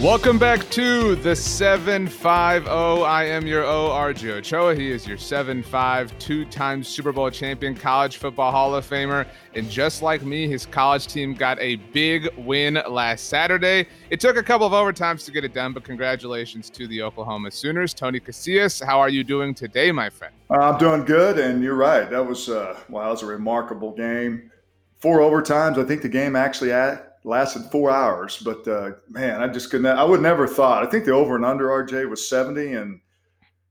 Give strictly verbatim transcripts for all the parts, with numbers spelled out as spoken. Welcome back to the seven five oh. I am your O, R J Ochoa. He is your seven five, two-time Super Bowl champion, college football Hall of Famer. And just like me, his college team got a big win last Saturday. It took a couple of overtimes to get it done, but congratulations to the Oklahoma Sooners. Tony Casillas, how are you doing today, my friend? Uh, I'm doing good, and you're right. That was, uh, wow, that was a remarkable game. Four overtimes. I think the game actually at. lasted four hours, but uh, man, I just couldn't. I would never thought. I think the over and under, R J, was seventy, and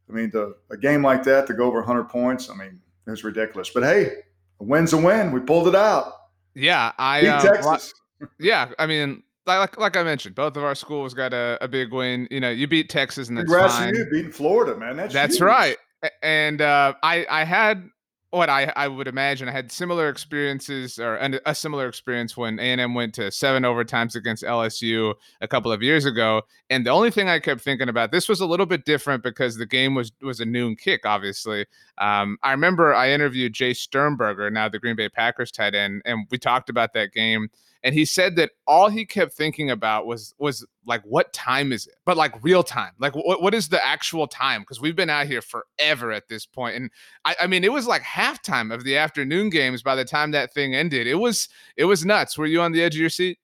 I mean, the, a game like that to go over one hundred points. I mean, it was ridiculous. But hey, a win's a win. We pulled it out. Yeah, I. Uh, Texas. Yeah, I mean, like like I mentioned, both of our schools got a, a big win. You know, you beat Texas, and that's Congrats fine. Congrats to you beating Florida, man. That's that's huge. Right. And uh, I I had. What I, I would imagine I had similar experiences or a similar experience when A and M went to seven overtimes against L S U a couple of years ago. And the only thing I kept thinking about, this was a little bit different because the game was, was a noon kick, obviously. Um, I remember I interviewed Jay Sternberger, now the Green Bay Packers tight end, and we talked about that game. And he said that all he kept thinking about was was like, what time is it? But like real time, like what what is the actual time? Because we've been out here forever at this point. And I, I mean, it was like halftime of the afternoon games by the time that thing ended. It was it was nuts. Were you on the edge of your seat?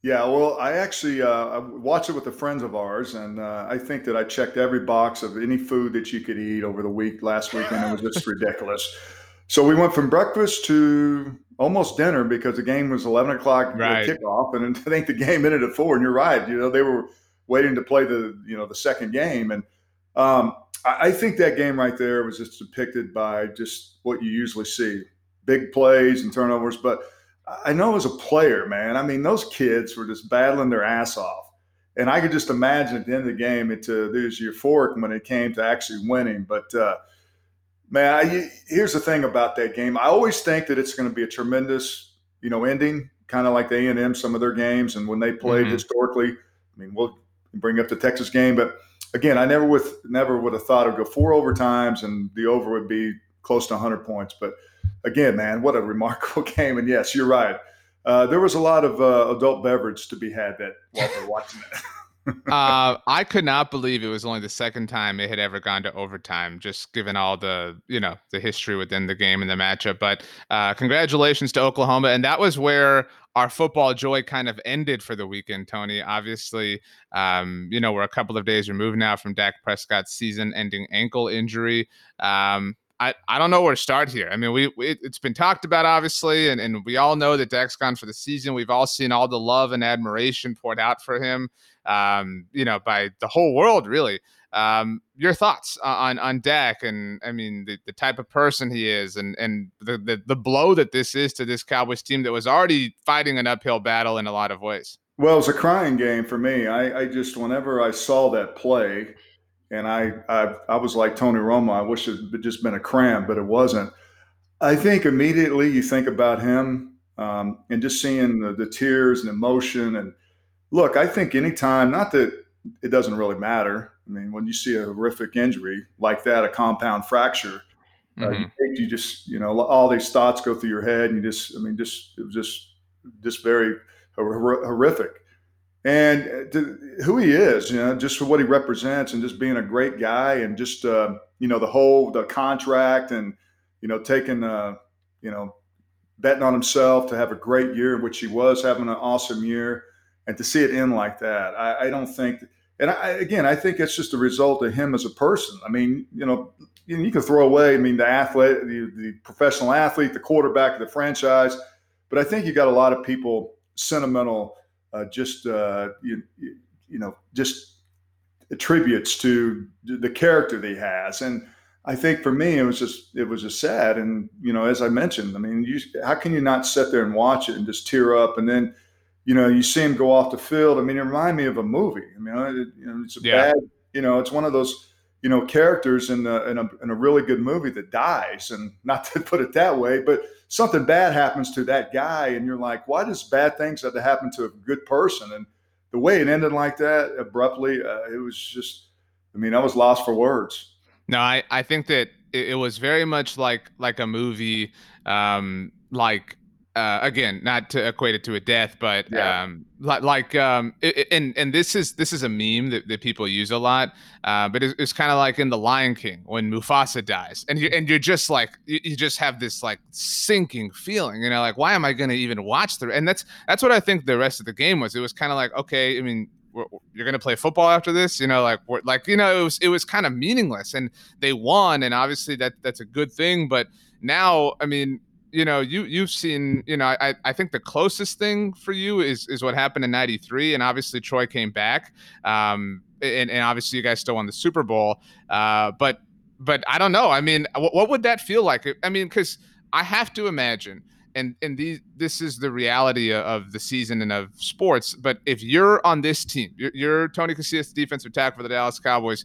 Yeah, well, I actually uh, I watched it with the friends of ours, and uh, I think that I checked every box of any food that you could eat over the week last weekend. It was just ridiculous. So we went from breakfast to almost dinner because the game was eleven o'clock right. kickoff, and I think the game ended at four. And you're right, you know, they were waiting to play the you know the second game, and um, I, I think that game right there was just depicted by just what you usually see: big plays and turnovers. But I know as a player, man, I mean, those kids were just battling their ass off, and I could just imagine at the end of the game, it, uh, it was euphoric when it came to actually winning, but. Uh, Man, I, here's the thing about that game. I always think that it's going to be a tremendous, you know, ending, kind of like the A and M, some of their games. And when they played mm-hmm. historically, I mean, we'll bring up the Texas game. But, again, I never, with, never would have thought it would go four overtimes and the over would be close to one hundred points. But, again, man, what a remarkable game. And, yes, you're right. Uh, there was a lot of uh, adult beverage to be had that while we were watching it. uh, I could not believe it was only the second time it had ever gone to overtime, just given all the, you know, the history within the game and the matchup. But uh, congratulations to Oklahoma. And that was where our football joy kind of ended for the weekend, Tony. Obviously, um, you know, we're a couple of days removed now from Dak Prescott's season-ending ankle injury. Um, I, I don't know where to start here. I mean, we, we it's been talked about, obviously, and, and we all know that Dak's gone for the season. We've all seen all the love and admiration poured out for him. Um, you know, by the whole world, really. Um, your thoughts on on Dak, and I mean the, the type of person he is, and and the, the the blow that this is to this Cowboys team that was already fighting an uphill battle in a lot of ways. Well, it was a crying game for me. I, I just whenever I saw that play, and I, I I was like Tony Romo. I wish it had just been a cram, but it wasn't. I think immediately you think about him, um, and just seeing the, the tears and emotion and. Look, I think anytime, not that it doesn't really matter. I mean, when you see a horrific injury like that, a compound fracture, mm-hmm. uh, you, think you just, you know, all these thoughts go through your head, and you just, I mean, just, it was just, just very hor- horrific. And to, who he is, you know, just for what he represents, and just being a great guy, and just, uh, you know, the whole the contract, and you know, taking, uh, you know, betting on himself to have a great year, which he was having an awesome year. And to see it end like that, I, I don't think – and, I, again, I think it's just a result of him as a person. I mean, you know, you can throw away, I mean, the athlete, the, the professional athlete, the quarterback of the franchise. But I think you got a lot of people sentimental, uh, just, uh, you, you know, just attributes to the character that he has. And I think for me, it was just, it was just sad. And, you know, as I mentioned, I mean, you, how can you not sit there and watch it and just tear up? And then, you know, you see him go off the field. I mean, it reminded me of a movie. I mean, it, you know, it's a yeah. bad, you know, it's one of those, you know, characters in a, in a, in a really good movie that dies. And not to put it that way, but something bad happens to that guy. And you're like, why does bad things have to happen to a good person? And the way it ended like that abruptly, uh, it was just, I mean, I was lost for words. No, I, I think that it, it was very much like, like a movie, um, like, Uh, again, not to equate it to a death, but yeah. um, like, like um, it, and and this is this is a meme that, that people use a lot. Uh, but it's, it's kind of like in The Lion King when Mufasa dies, and you and you're just like you, you just have this like sinking feeling, you know, like why am I going to even watch the? And that's that's what I think the rest of the game was. It was kind of like, okay, I mean, we're, you're going to play football after this, you know, like we're, like you know, it was it was kind of meaningless, and they won, and obviously that that's a good thing. But now, I mean. You know, you, you've seen, you know, I, I think the closest thing for you is is what happened in ninety-three. And obviously Troy came back. Um, and, and obviously you guys still won the Super Bowl. Uh, but but I don't know. I mean, what, what would that feel like? I mean, because I have to imagine, and, and these, this is the reality of the season and of sports. But if you're on this team, you're, you're Tony Casillas, defensive tackle for the Dallas Cowboys.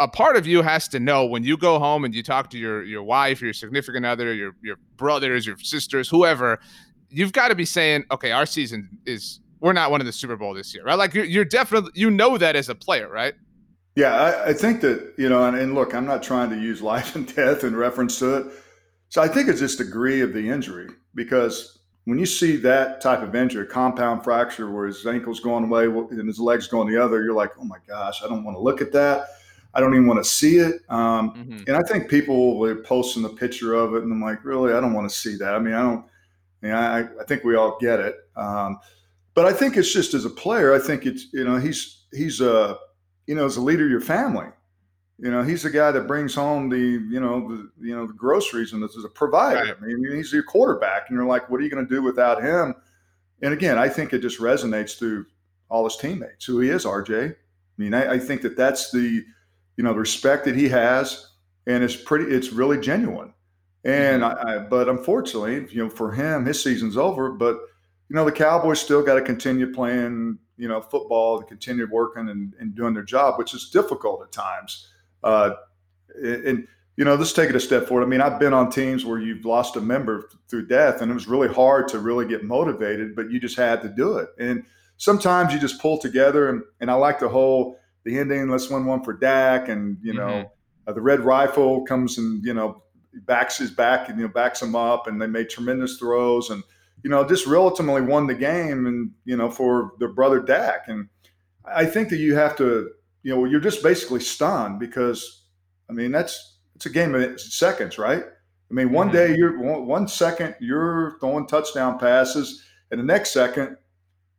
A part of you has to know when you go home and you talk to your, your wife, your significant other, your, your brothers, your sisters, whoever, you've got to be saying, okay, our season is, we're not winning the Super Bowl this year, right? Like you're, you're definitely, you know that as a player, right? Yeah. I, I think that, you know, and, and look, I'm not trying to use life and death in reference to it. So I think it's just degree of the injury, because when you see that type of injury, compound fracture where his ankle's going away and his leg's going the other, you're like, oh my gosh, I don't want to look at that. I don't even want to see it. Um, mm-hmm. And I think people were posting the picture of it and I'm like, really, I don't want to see that. I mean, I don't, I mean, I, I think we all get it. Um, but I think it's just as a player, I think it's, you know, he's, he's a, you know, as a leader of your family, you know, he's the guy that brings home the, you know, the, you know, the groceries and this is a provider. Right. I mean, he's your quarterback and you're like, what are you going to do without him? And again, I think it just resonates through all his teammates, who he is, R J. I mean, I, I think that that's the, you know, the respect that he has, and it's pretty, it's really genuine. And I, I, but unfortunately, you know, for him, his season's over, but you know, the Cowboys still got to continue playing, you know, football, to continue working and, and doing their job, which is difficult at times. Uh, and, and, you know, let's take it a step forward. I mean, I've been on teams where you've lost a member through death and it was really hard to really get motivated, but you just had to do it. And sometimes you just pull together and, and I like the whole, the ending, let's win one for Dak, and you know mm-hmm. uh, the Red Rifle comes and you know backs his back and you know backs him up, and they made tremendous throws, and you know just relatively won the game, and you know for their brother Dak, and I think that you have to, you know, you're just basically stunned because I mean that's it's a game of seconds, right? I mean one mm-hmm. day you're one, one second you're throwing touchdown passes, and the next second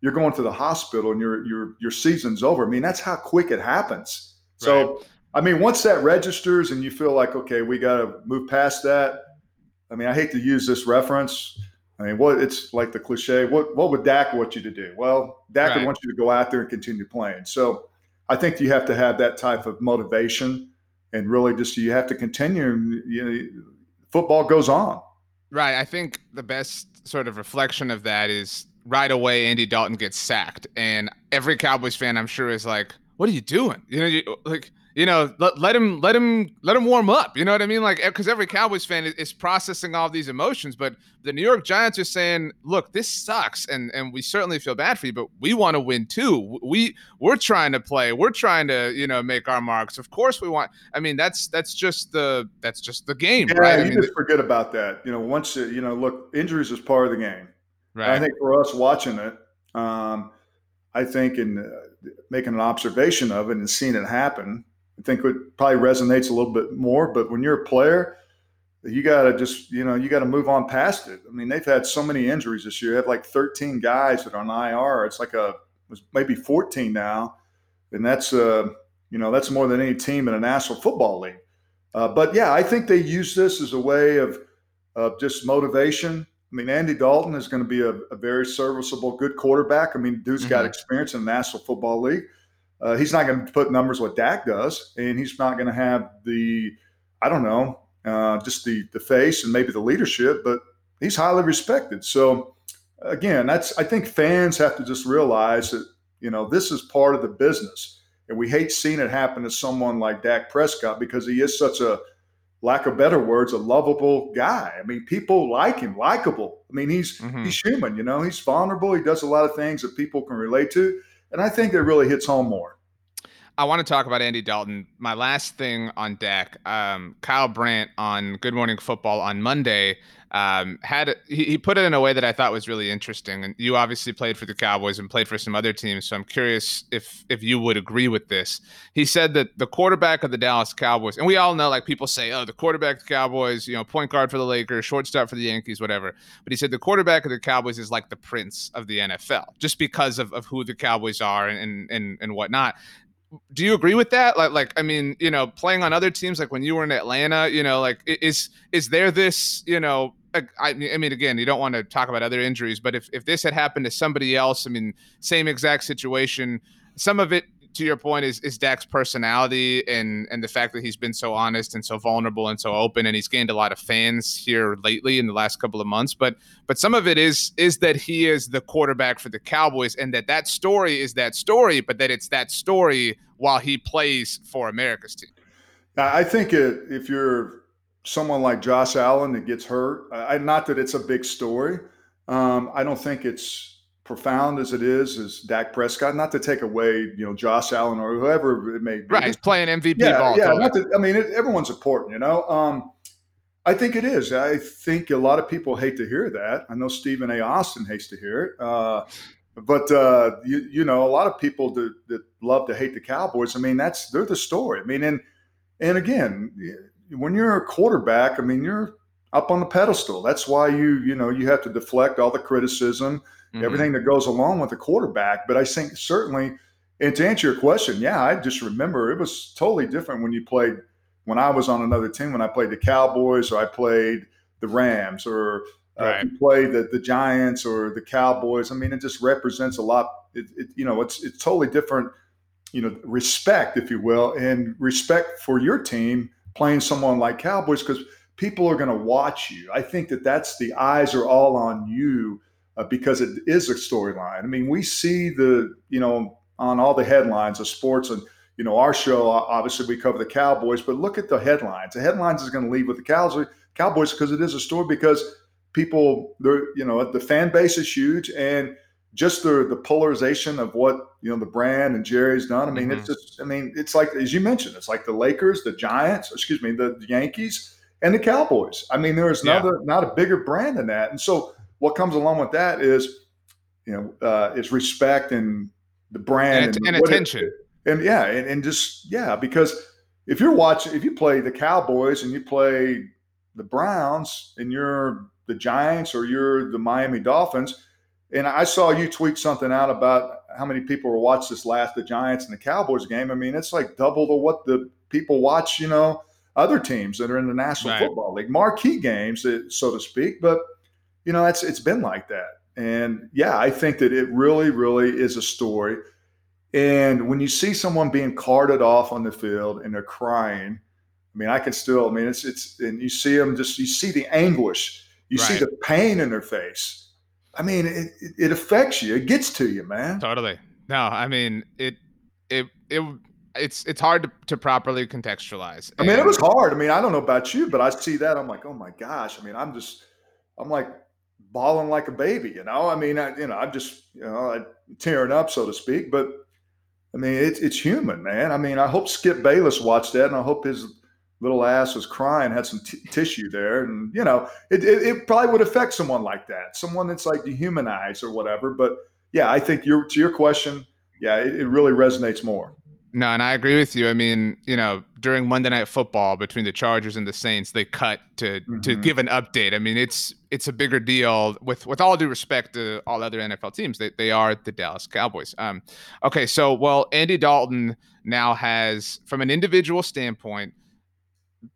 you're going to the hospital and your, your, your season's over. I mean, that's how quick it happens. Right. So, I mean, once that registers and you feel like, okay, we got to move past that. I mean, I hate to use this reference. I mean, what it's like the cliche, what, what would Dak want you to do? Well, Dak right. would want you to go out there and continue playing. So I think you have to have that type of motivation and really just, you have to continue, you know, football goes on. Right. I think the best sort of reflection of that is, right away, Andy Dalton gets sacked, and every Cowboys fan, I'm sure, is like, "What are you doing? You know, you, like, you know, let, let him, let him, let him warm up. You know what I mean? Like, because every Cowboys fan is, is processing all these emotions. But the New York Giants are saying, "Look, this sucks, and and we certainly feel bad for you, but we want to win too. We we're trying to play. We're trying to, you know, make our marks. Of course, we want. I mean, that's that's just the that's just the game, yeah, right? You I mean, just forget about that. You know, once you, you know, look, injuries is part of the game." Right. I think for us watching it, um, I think in uh, making an observation of it and seeing it happen, I think it probably resonates a little bit more. But when you're a player, you got to just, you know, you got to move on past it. I mean, they've had so many injuries this year. They have like thirteen guys that are on I R. It's like a it's maybe fourteen now. And that's, uh, you know, that's more than any team in a National Football League. Uh, but, yeah, I think they use this as a way of, of just motivation. I mean, Andy Dalton is going to be a, a very serviceable, good quarterback. I mean, dude's mm-hmm. got experience in the National Football League. Uh, he's not going to put numbers what Dak does, and he's not going to have the, I don't know, uh, just the the face and maybe the leadership, but he's highly respected. So, again, that's I think fans have to just realize that, you know, this is part of the business. And we hate seeing it happen to someone like Dak Prescott because he is such a, lack of better words, a lovable guy. I mean, people like him, likable. I mean, he's mm-hmm. he's human, you know, he's vulnerable. He does a lot of things that people can relate to. And I think that really hits home more. I want to talk about Andy Dalton. My last thing on Dak, um, Kyle Brandt on Good Morning Football on Monday um, had he, he put it in a way that I thought was really interesting. And you obviously played for the Cowboys and played for some other teams, so I'm curious if if you would agree with this. He said that the quarterback of the Dallas Cowboys, and we all know, like people say, oh, the quarterback of the Cowboys, you know, point guard for the Lakers, shortstop for the Yankees, whatever. But he said the quarterback of the Cowboys is like the prince of the N F L, just because of, of who the Cowboys are and and and whatnot. Do you agree with that? Like, like, I mean, you know, playing on other teams, like when you were in Atlanta, you know, like is, is there this, you know, I, I mean, again, you don't want to talk about other injuries, but if, if this had happened to somebody else, I mean, same exact situation, some of it, to your point, is, is Dak's personality and, and the fact that he's been so honest and so vulnerable and so open, and he's gained a lot of fans here lately in the last couple of months. But but some of it is is that he is the quarterback for the Cowboys, and that that story is that story, but that it's that story while he plays for America's team. I think it, if you're someone like Josh Allen that gets hurt, I, not that it's a big story. Um, I don't think it's profound as it is, is Dak Prescott, not to take away, you know, Josh Allen or whoever it may be. Right, playing M V P yeah, ball. Yeah, not to, I mean, it, everyone's important, you know. Um, I think it is. I think a lot of people hate to hear that. I know Stephen A. Austin hates to hear it. Uh, but, uh, you, you know, a lot of people that, that love to hate the Cowboys, I mean, that's they're the story. I mean, and, and again, when you're a quarterback, I mean, you're up on the pedestal. That's why you, you know, you have to deflect all the criticism, everything that goes along with the quarterback. But I think certainly, and to answer your question, yeah, I just remember it was totally different when you played, when I was on another team, when I played the Cowboys or I played the Rams or uh, right. you played the, the Giants or the Cowboys. I mean, it just represents a lot. It, it, you know, it's it's totally different, you know, respect, if you will, and respect for your team playing someone like Cowboys because people are going to watch you. I think that that's the eyes are all on you. Uh, because it is a storyline. I mean, we see the, you know, on all the headlines of sports and, you know, our show, obviously we cover the Cowboys, but look at the headlines. The headlines is going to lead with the Cowboys Cowboys because it is a story because people, they're, you know, the fan base is huge and just the the polarization of what, you know, the brand and Jerry's done. I mean, mm-hmm. it's just, I mean, it's like, as you mentioned, it's like the Lakers, the Giants, excuse me, the, the Yankees and the Cowboys. I mean, there is yeah. another, not a bigger brand than that. And so, what comes along with that is, you know, uh, is respect and the brand and, and, and attention. It, and yeah, and, and just, yeah, because if you're watching, if you play the Cowboys and you play the Browns and you're the Giants or you're the Miami Dolphins, and I saw you tweet something out about how many people were watching this last, the Giants and the Cowboys game. I mean, it's like double the what the people watch, you know, other teams that are in the National right. Football League, marquee games, so to speak. But you know, it's it's been like that. And, yeah, I think that it really, really is a story. And when you see someone being carted off on the field and they're crying, I mean, I can still – I mean, it's – it's and you see them just – you see the anguish. You right. see the pain in their face. I mean, it, it, it affects you. It gets to you, man. Totally. No, I mean, it – it it it's it's hard to, to properly contextualize. I mean, and it was hard. I mean, I don't know about you, but I see that. I'm like, oh, my gosh. I mean, I'm just – I'm like – bawling like a baby, you know. I mean, I, you know, I'm just, you know, I, tearing up, so to speak. But I mean, it's it's human, man. I mean, I hope Skip Bayless watched that, and I hope his little ass was crying, had some t- tissue there, and you know, it, it it probably would affect someone like that, someone that's like dehumanized or whatever. But yeah, I think your to your question, yeah, it, it really resonates more. No, and I agree with you. I mean, you know, during Monday Night Football between the Chargers and the Saints, they cut to mm-hmm. to give an update. I mean, it's it's a bigger deal with with all due respect to all other N F L teams. They they are the Dallas Cowboys. Um, okay, so well, Andy Dalton now has, from an individual standpoint,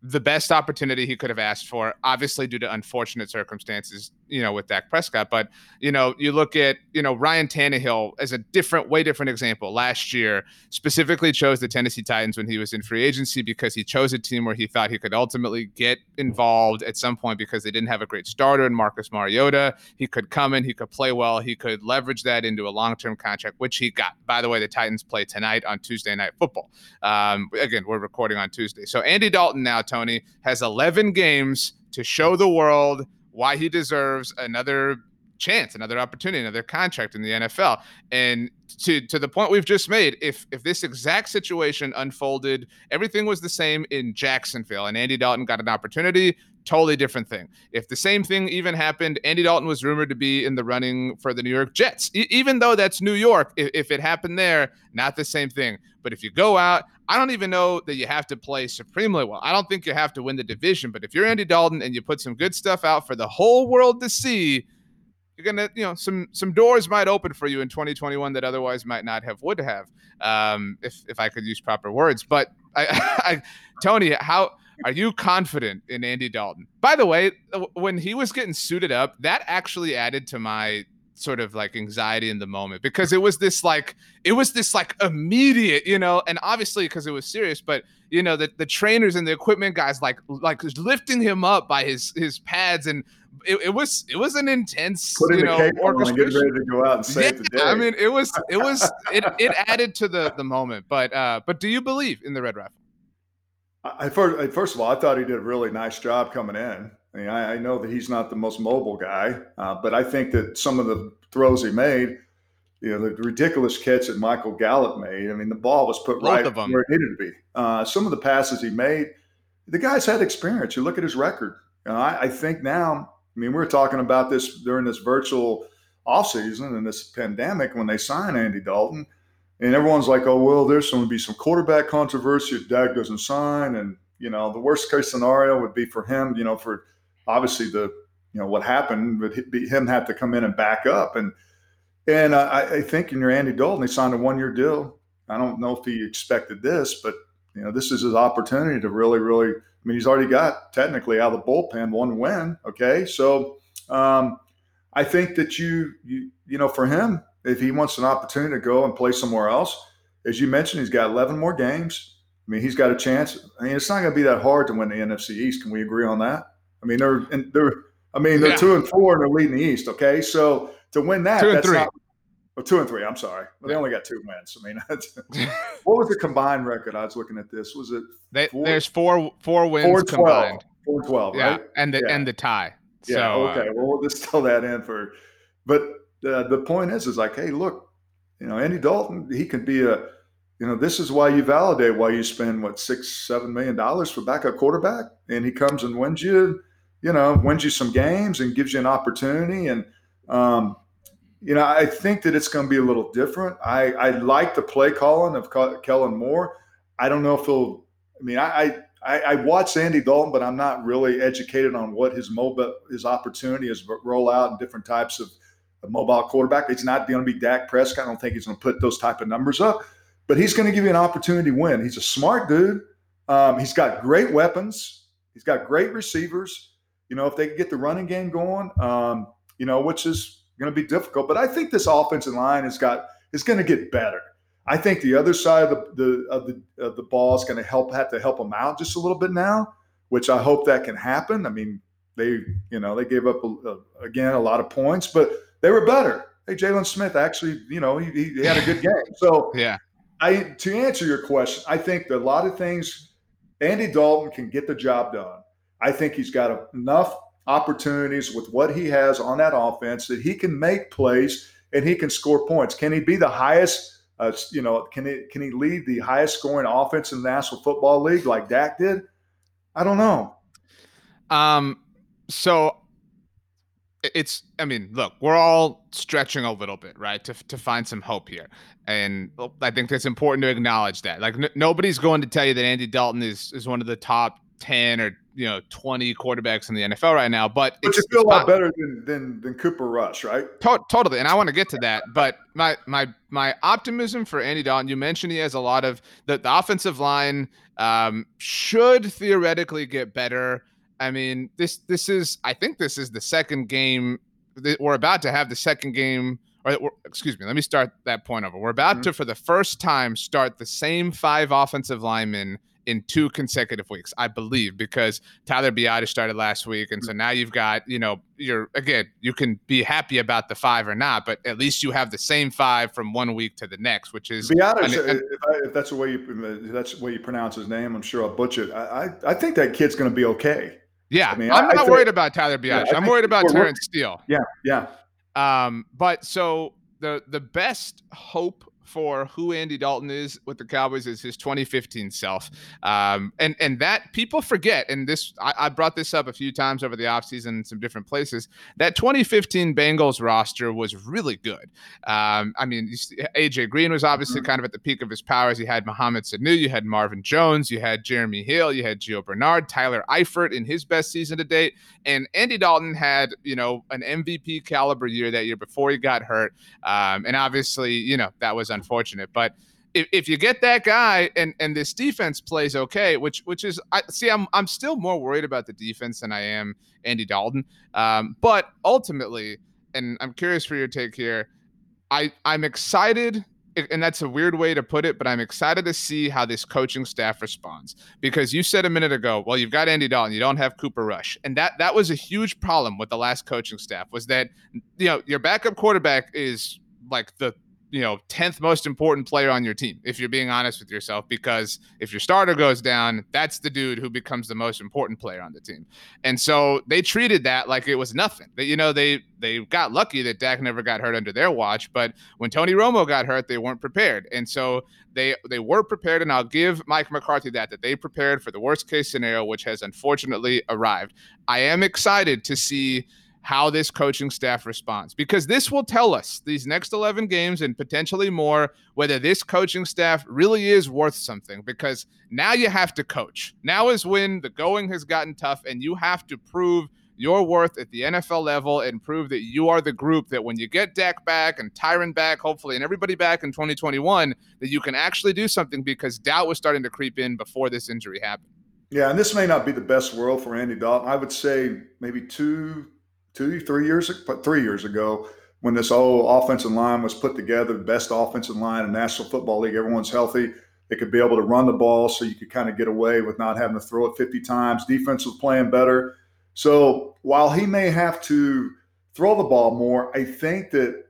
the best opportunity he could have asked for, obviously due to unfortunate circumstances, you know, with Dak Prescott. But, you know, you look at, you know, Ryan Tannehill as a different, way different example. Last year, specifically chose the Tennessee Titans when he was in free agency because he chose a team where he thought he could ultimately get involved at some point because they didn't have a great starter in Marcus Mariota. He could come in, he could play well, he could leverage that into a long-term contract, which he got. By the way, the Titans play tonight on Tuesday Night Football. Um, again, we're recording on Tuesday. So Andy Dalton now, Tony, has eleven games to show the world why he deserves another chance, another opportunity, another contract in the N F L. And to to the point we've just made, if if this exact situation unfolded, everything was the same in Jacksonville, and Andy Dalton got an opportunity, totally different thing. If the same thing even happened, Andy Dalton was rumored to be in the running for the New York Jets. E- even though that's New York, if, if it happened there, not the same thing. But if you go out, I don't even know that you have to play supremely well. I don't think you have to win the division. But if you're Andy Dalton and you put some good stuff out for the whole world to see, you're gonna, you know, some some doors might open for you in twenty twenty-one that otherwise might not have would have, um, if if I could use proper words. But I, I, Tony, how are you confident in Andy Dalton? By the way, when he was getting suited up, that actually added to my sort of like anxiety in the moment, because it was this like it was this like immediate, you know, and obviously because it was serious, but you know, the the trainers and the equipment guys like like lifting him up by his his pads, and it, it was it was an intense, putting, you know, orchestration. Ready to go out and save yeah, the day. I mean, it was it was it it added to the the moment. But uh, but do you believe in the Red Rifle? I first first of all, I thought he did a really nice job coming in. I mean, I, I know that he's not the most mobile guy, uh, but I think that some of the throws he made, you know, the ridiculous catch that Michael Gallup made, I mean, the ball was put Both right where it needed to be. Uh, some of the passes he made, the guy's had experience. You look at his record. You know, I, I think now, I mean, we were talking about this during this virtual offseason and this pandemic when they signed Andy Dalton, and everyone's like, oh, well, there's going to be some quarterback controversy if Dak doesn't sign. And, you know, the worst case scenario would be for him, you know, for – obviously, the you know what happened would be him have to come in and back up, and and I, I think in your Andy Dalton, he signed a one-year deal. I don't know if he expected this, but you know this is his opportunity to really, really. I mean, he's already got technically out of the bullpen one win. Okay, so um, I think that you you you know for him, if he wants an opportunity to go and play somewhere else, as you mentioned, he's got eleven more games. I mean, he's got a chance. I mean, it's not going to be that hard to win the N F C East. Can we agree on that? I mean, they're and they're. I mean, they're yeah. two and four, and they're leading the East. Okay, so to win that, two and that's three. Not, well, two and three. I'm sorry, but yeah. They only got two wins. I mean, that's, what was the combined record? I was looking at this. Was it? They, four, there's four four wins four combined. Four twelve. Yeah, right? and the yeah. and the tie. So, yeah. Okay. Uh, well, we'll just throw that in for. But uh, the point is, is like, hey, look, you know, Andy Dalton, he could be a. You know, this is why you validate why you spend, what, six, seven million dollars for backup quarterback, and he comes and wins you, you know, wins you some games and gives you an opportunity. And, um, you know, I think that it's going to be a little different. I, I like the play calling of Kellen Moore. I don't know if he'll – I mean, I, I I watch Andy Dalton, but I'm not really educated on what his mobile his opportunity is, but roll out and different types of mobile quarterback. It's not going to be Dak Prescott. I don't think he's going to put those type of numbers up. But he's going to give you an opportunity to win. He's a smart dude. Um, he's got great weapons. He's got great receivers. You know, if they can get the running game going, um, you know, which is going to be difficult. But I think this offensive line has got is going to get better. I think the other side of the, the of the of the ball is going to help have to help them out just a little bit now, which I hope that can happen. I mean, they you know they gave up a, a, again a lot of points, but they were better. Hey, Jalen Smith actually, you know, he, he had a good game. So yeah. I, to answer your question, I think that a lot of things, Andy Dalton can get the job done. I think he's got enough opportunities with what he has on that offense that he can make plays and he can score points. Can he be the highest, uh, you know, can he, can he lead the highest scoring offense in the National Football League like Dak did? I don't know. Um, so it's, I mean, look, we're all stretching a little bit, right, to to find some hope here. And I think that's important to acknowledge that. Like, n- nobody's going to tell you that Andy Dalton is, is one of the top ten or you know, twenty quarterbacks in the N F L right now, but but it's, you feel it's a lot not, better than, than than Cooper Rush, right? To- totally, and I want to get to that. But my my my optimism for Andy Dalton, you mentioned he has a lot of the, the offensive line um, should theoretically get better. I mean, this this is I think this is the second game that we're about to have the second game. Or, or excuse me, let me start that point over. We're about mm-hmm. to, for the first time, start the same five offensive linemen in two consecutive weeks, I believe, because Tyler Biadasz started last week. And so now you've got, you know, you're again, you can be happy about the five or not, but at least you have the same five from one week to the next, which is Biadasz. An, an, if, I, if that's the way you, if that's the way you pronounce his name, I'm sure I'll butcher it. I, I, I think that kid's going to be okay. Yeah. I mean, I'm I, not I worried think, about Tyler Biadasz. Yeah, I'm worried about Terrence Steele. Yeah. Yeah. Um, but so the, the best hope for who Andy Dalton is with the Cowboys is his twenty fifteen self. Um, and, and that people forget, and this, I, I brought this up a few times over the offseason in some different places, that twenty fifteen Bengals roster was really good. Um, I mean, A J Green was obviously kind of at the peak of his powers. You had Mohamed Sanu, you had Marvin Jones, you had Jeremy Hill, you had Gio Bernard, Tyler Eifert in his best season to date. And Andy Dalton had, you know, an M V P caliber year that year before he got hurt. Um, and obviously, you know, that was unfortunate, but if, if you get that guy and and this defense plays okay, which which is I see I'm I'm still more worried about the defense than I am Andy Dalton, um, but ultimately, and I'm curious for your take here, I I'm excited, and that's a weird way to put it, but I'm excited to see how this coaching staff responds, because you said a minute ago, well, you've got Andy Dalton, you don't have Cooper Rush. And that, that was a huge problem with the last coaching staff, was that, you know, your backup quarterback is like the you know, tenth most important player on your team, if you're being honest with yourself, because if your starter goes down, that's the dude who becomes the most important player on the team. And so they treated that like it was nothing. That, you know, they they got lucky that Dak never got hurt under their watch, but when Tony Romo got hurt, they weren't prepared. And so they they were prepared, and I'll give Mike McCarthy that, that they prepared for the worst-case scenario, which has unfortunately arrived. I am excited to see how this coaching staff responds, because this will tell us these next eleven games and potentially more, whether this coaching staff really is worth something, because now you have to coach. Now is when the going has gotten tough, and you have to prove your worth at the N F L level and prove that you are the group that when you get Dak back and Tyron back, hopefully, and everybody back in twenty twenty-one, that you can actually do something, because doubt was starting to creep in before this injury happened. Yeah. And this may not be the best world for Andy Dalton. I would say maybe two, Two, three years, three years ago, when this whole offensive line was put together, the best offensive line in the National Football League, everyone's healthy. They could be able to run the ball, so you could kind of get away with not having to throw it fifty times. Defense was playing better. So while he may have to throw the ball more, I think that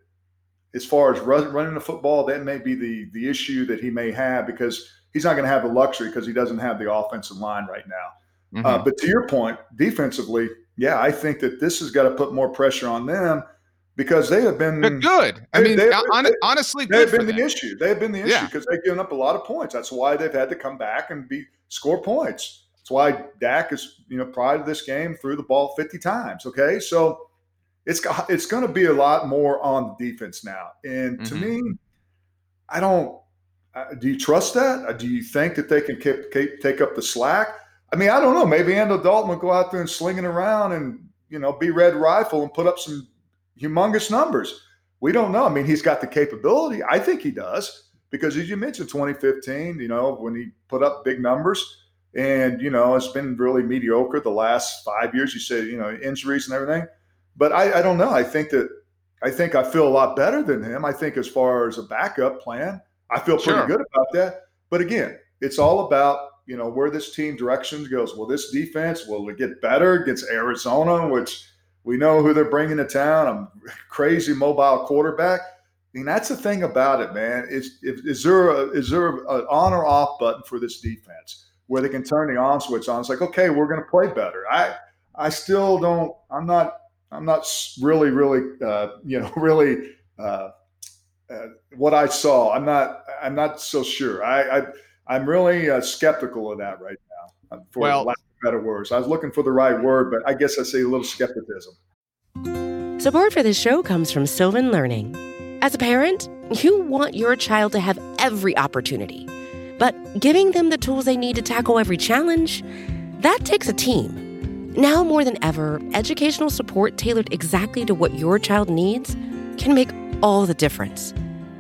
as far as running the football, that may be the, the issue that he may have, because he's not going to have the luxury, because he doesn't have the offensive line right now. Mm-hmm. Uh, but to your point, defensively, yeah, I think that this has got to put more pressure on them, because they have been They're good. I they, mean, they, on, they, honestly, they have been the them. issue. They have been the issue because yeah. they've given up a lot of points. That's why they've had to come back and be score points. That's why Dak is, you know, prior to this game, threw the ball fifty times. Okay, so it's it's going to be a lot more on the defense now. And to mm-hmm. me, I don't. Do you trust that? Do you think that they can keep, keep, take up the slack? I mean, I don't know. Maybe Andy Dalton will go out there and sling it around and, you know, be Red Rifle and put up some humongous numbers. We don't know. I mean, he's got the capability. I think he does, because as you mentioned, twenty fifteen, you know, when he put up big numbers, and, you know, it's been really mediocre the last five years. You said, you know, injuries and everything. But I, I don't know. I think that I think I feel a lot better than him. I think as far as a backup plan, I feel pretty sure. good about that. But again, it's all about, you know, where this team direction goes. Will this defense, will it get better against Arizona, which we know who they're bringing to town, a crazy mobile quarterback? I mean, that's the thing about it, man. Is, is there a, is there an on or off button for this defense where they can turn the on switch on? It's like, okay, we're going to play better. I I still don't – I'm not I'm not really, really, uh, you know, really uh, uh, what I saw. I'm not I'm not so sure. I I I'm really uh, skeptical of that right now, for well, lack of better words. I was looking for the right word, but I guess I say a little skepticism. Support for this show comes from Sylvan Learning. As a parent, you want your child to have every opportunity, but giving them the tools they need to tackle every challenge, That takes a team. Now more than ever, educational support tailored exactly to what your child needs can make all the difference.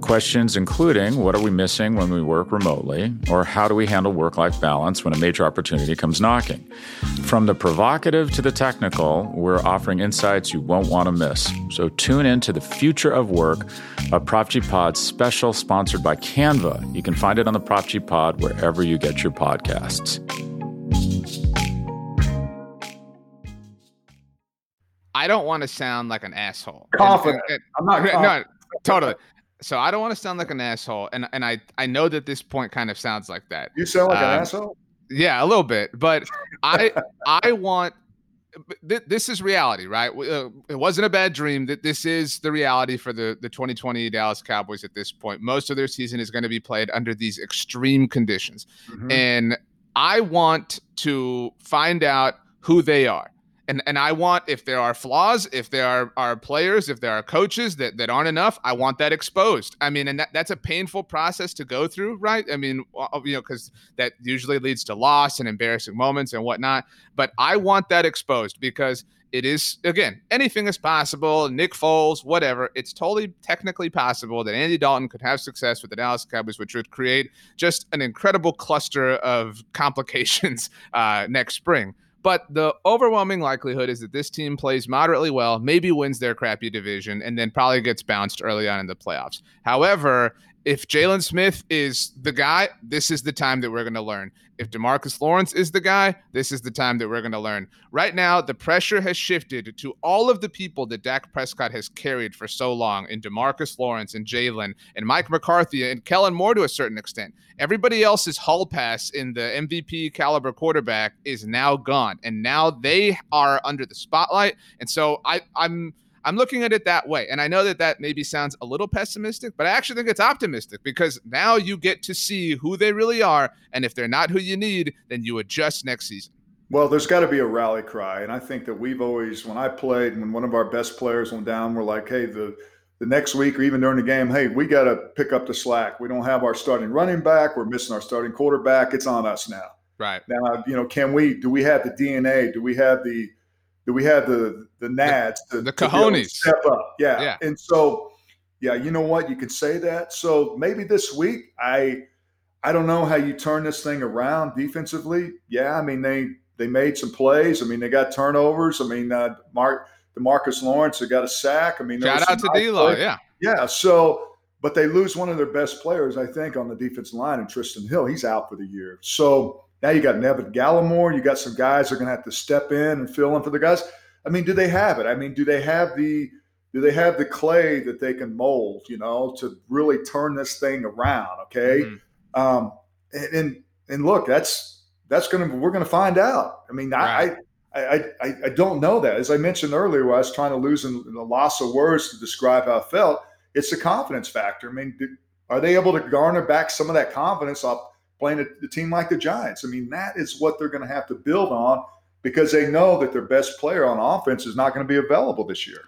Questions including, what are we missing when we work remotely? Or how do we handle work-life balance when a major opportunity comes knocking? From the provocative to the technical, we're offering insights you won't want to miss. So tune in to The Future of Work, a Prop G Pod special sponsored by Canva. You can find it on the Prop G Pod wherever you get your podcasts. I don't want to sound like an asshole. Confident. And, and, I'm not No, confident. Totally. So I don't want to sound like an asshole, and and I, I know that this point kind of sounds like that. You sound like um, an asshole? Yeah, a little bit. But I I want th- – this is reality, right? Uh, it wasn't a bad dream. That This is the reality for the, the twenty twenty Dallas Cowboys at this point. Most of their season is going to be played under these extreme conditions. Mm-hmm. And I want to find out who they are. And and I want, if there are flaws, if there are, are players, if there are coaches that, that aren't enough, I want that exposed. I mean, and that, that's a painful process to go through, right? I mean, you know, because that usually leads to loss and embarrassing moments and whatnot. But I want that exposed because it is, again, anything is possible. Nick Foles, whatever. It's totally technically possible that Andy Dalton could have success with the Dallas Cowboys, which would create just an incredible cluster of complications uh, next spring. But the overwhelming likelihood is that this team plays moderately well, maybe wins their crappy division, and then probably gets bounced early on in the playoffs. However, if Jalen Smith is the guy, this is the time that we're going to learn. If DeMarcus Lawrence is the guy, this is the time that we're going to learn. Right now, the pressure has shifted to all of the people that Dak Prescott has carried for so long in DeMarcus Lawrence and Jalen and Mike McCarthy and Kellen Moore to a certain extent. Everybody else's hall pass in the M V P caliber quarterback is now gone, and now they are under the spotlight. And so I, I'm... I'm looking at it that way, and I know that that maybe sounds a little pessimistic, but I actually think it's optimistic because now you get to see who they really are, and if they're not who you need, then you adjust next season. Well, there's got to be a rally cry, and I think that we've always, when I played, when one of our best players went down, we're like, hey, the, the next week or even during the game, hey, we got to pick up the slack. We don't have our starting running back. We're missing our starting quarterback. It's on us now. Right. Now, you know, can we – do we have the D N A? Do we have the – Do we have the the nads to, the cojones to step up? Yeah. yeah. And so, yeah, you know what? You can say that. So maybe this week, I I don't know how you turn this thing around defensively. Yeah, I mean, they they made some plays. I mean, they got turnovers. I mean, uh, Mark DeMarcus Lawrence, they got a sack. I mean, shout out to D-Lo, yeah. Yeah, so, but they lose one of their best players, I think, on the defensive line, and Tristan Hill. He's out for the year. So now you got Nevin Gallimore. You got some guys that are going to have to step in and fill in for the guys. I mean, do they have it? I mean, do they have the do they have the clay that they can mold, you know, to really turn this thing around? Okay, mm-hmm. um, and, and and look, that's that's going to we're going to find out. I mean, right. I, I I I don't know that. As I mentioned earlier, where I was trying to lose in, in the loss of words to describe how I felt. It's the confidence factor. I mean, do, are they able to garner back some of that confidence off playing a team like the Giants? I mean, that is what they're going to have to build on because they know that their best player on offense is not going to be available this year.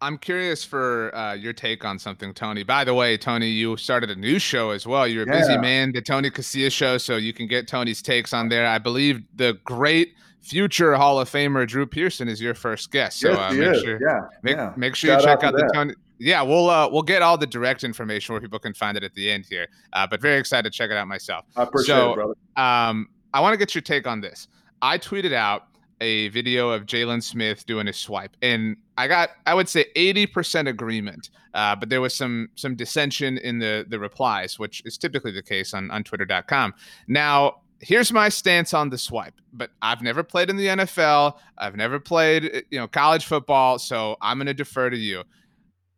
I'm curious for uh, your take on something, Tony. By the way, Tony, you started a new show as well. You're a yeah. busy man, the Tony Casillas Show, so you can get Tony's takes on there. I believe the great future Hall of Famer Drew Pearson is your first guest. So yes, uh, make, sure, yeah. Make, yeah. make sure you Shout check out, out the Tony – yeah, we'll uh, we'll get all the direct information where people can find it at the end here. Uh, but very excited to check it out myself. I appreciate so, it, brother. Um, I want to get your take on this. I tweeted out a video of Jalen Smith doing his swipe, and I got, I would say, eighty percent agreement. Uh, but there was some some dissension in the the replies, which is typically the case on on Twitter dot com. Now, here's my stance on the swipe, but I've never played in the N F L. I've never played, you know, college football, so I'm going to defer to you.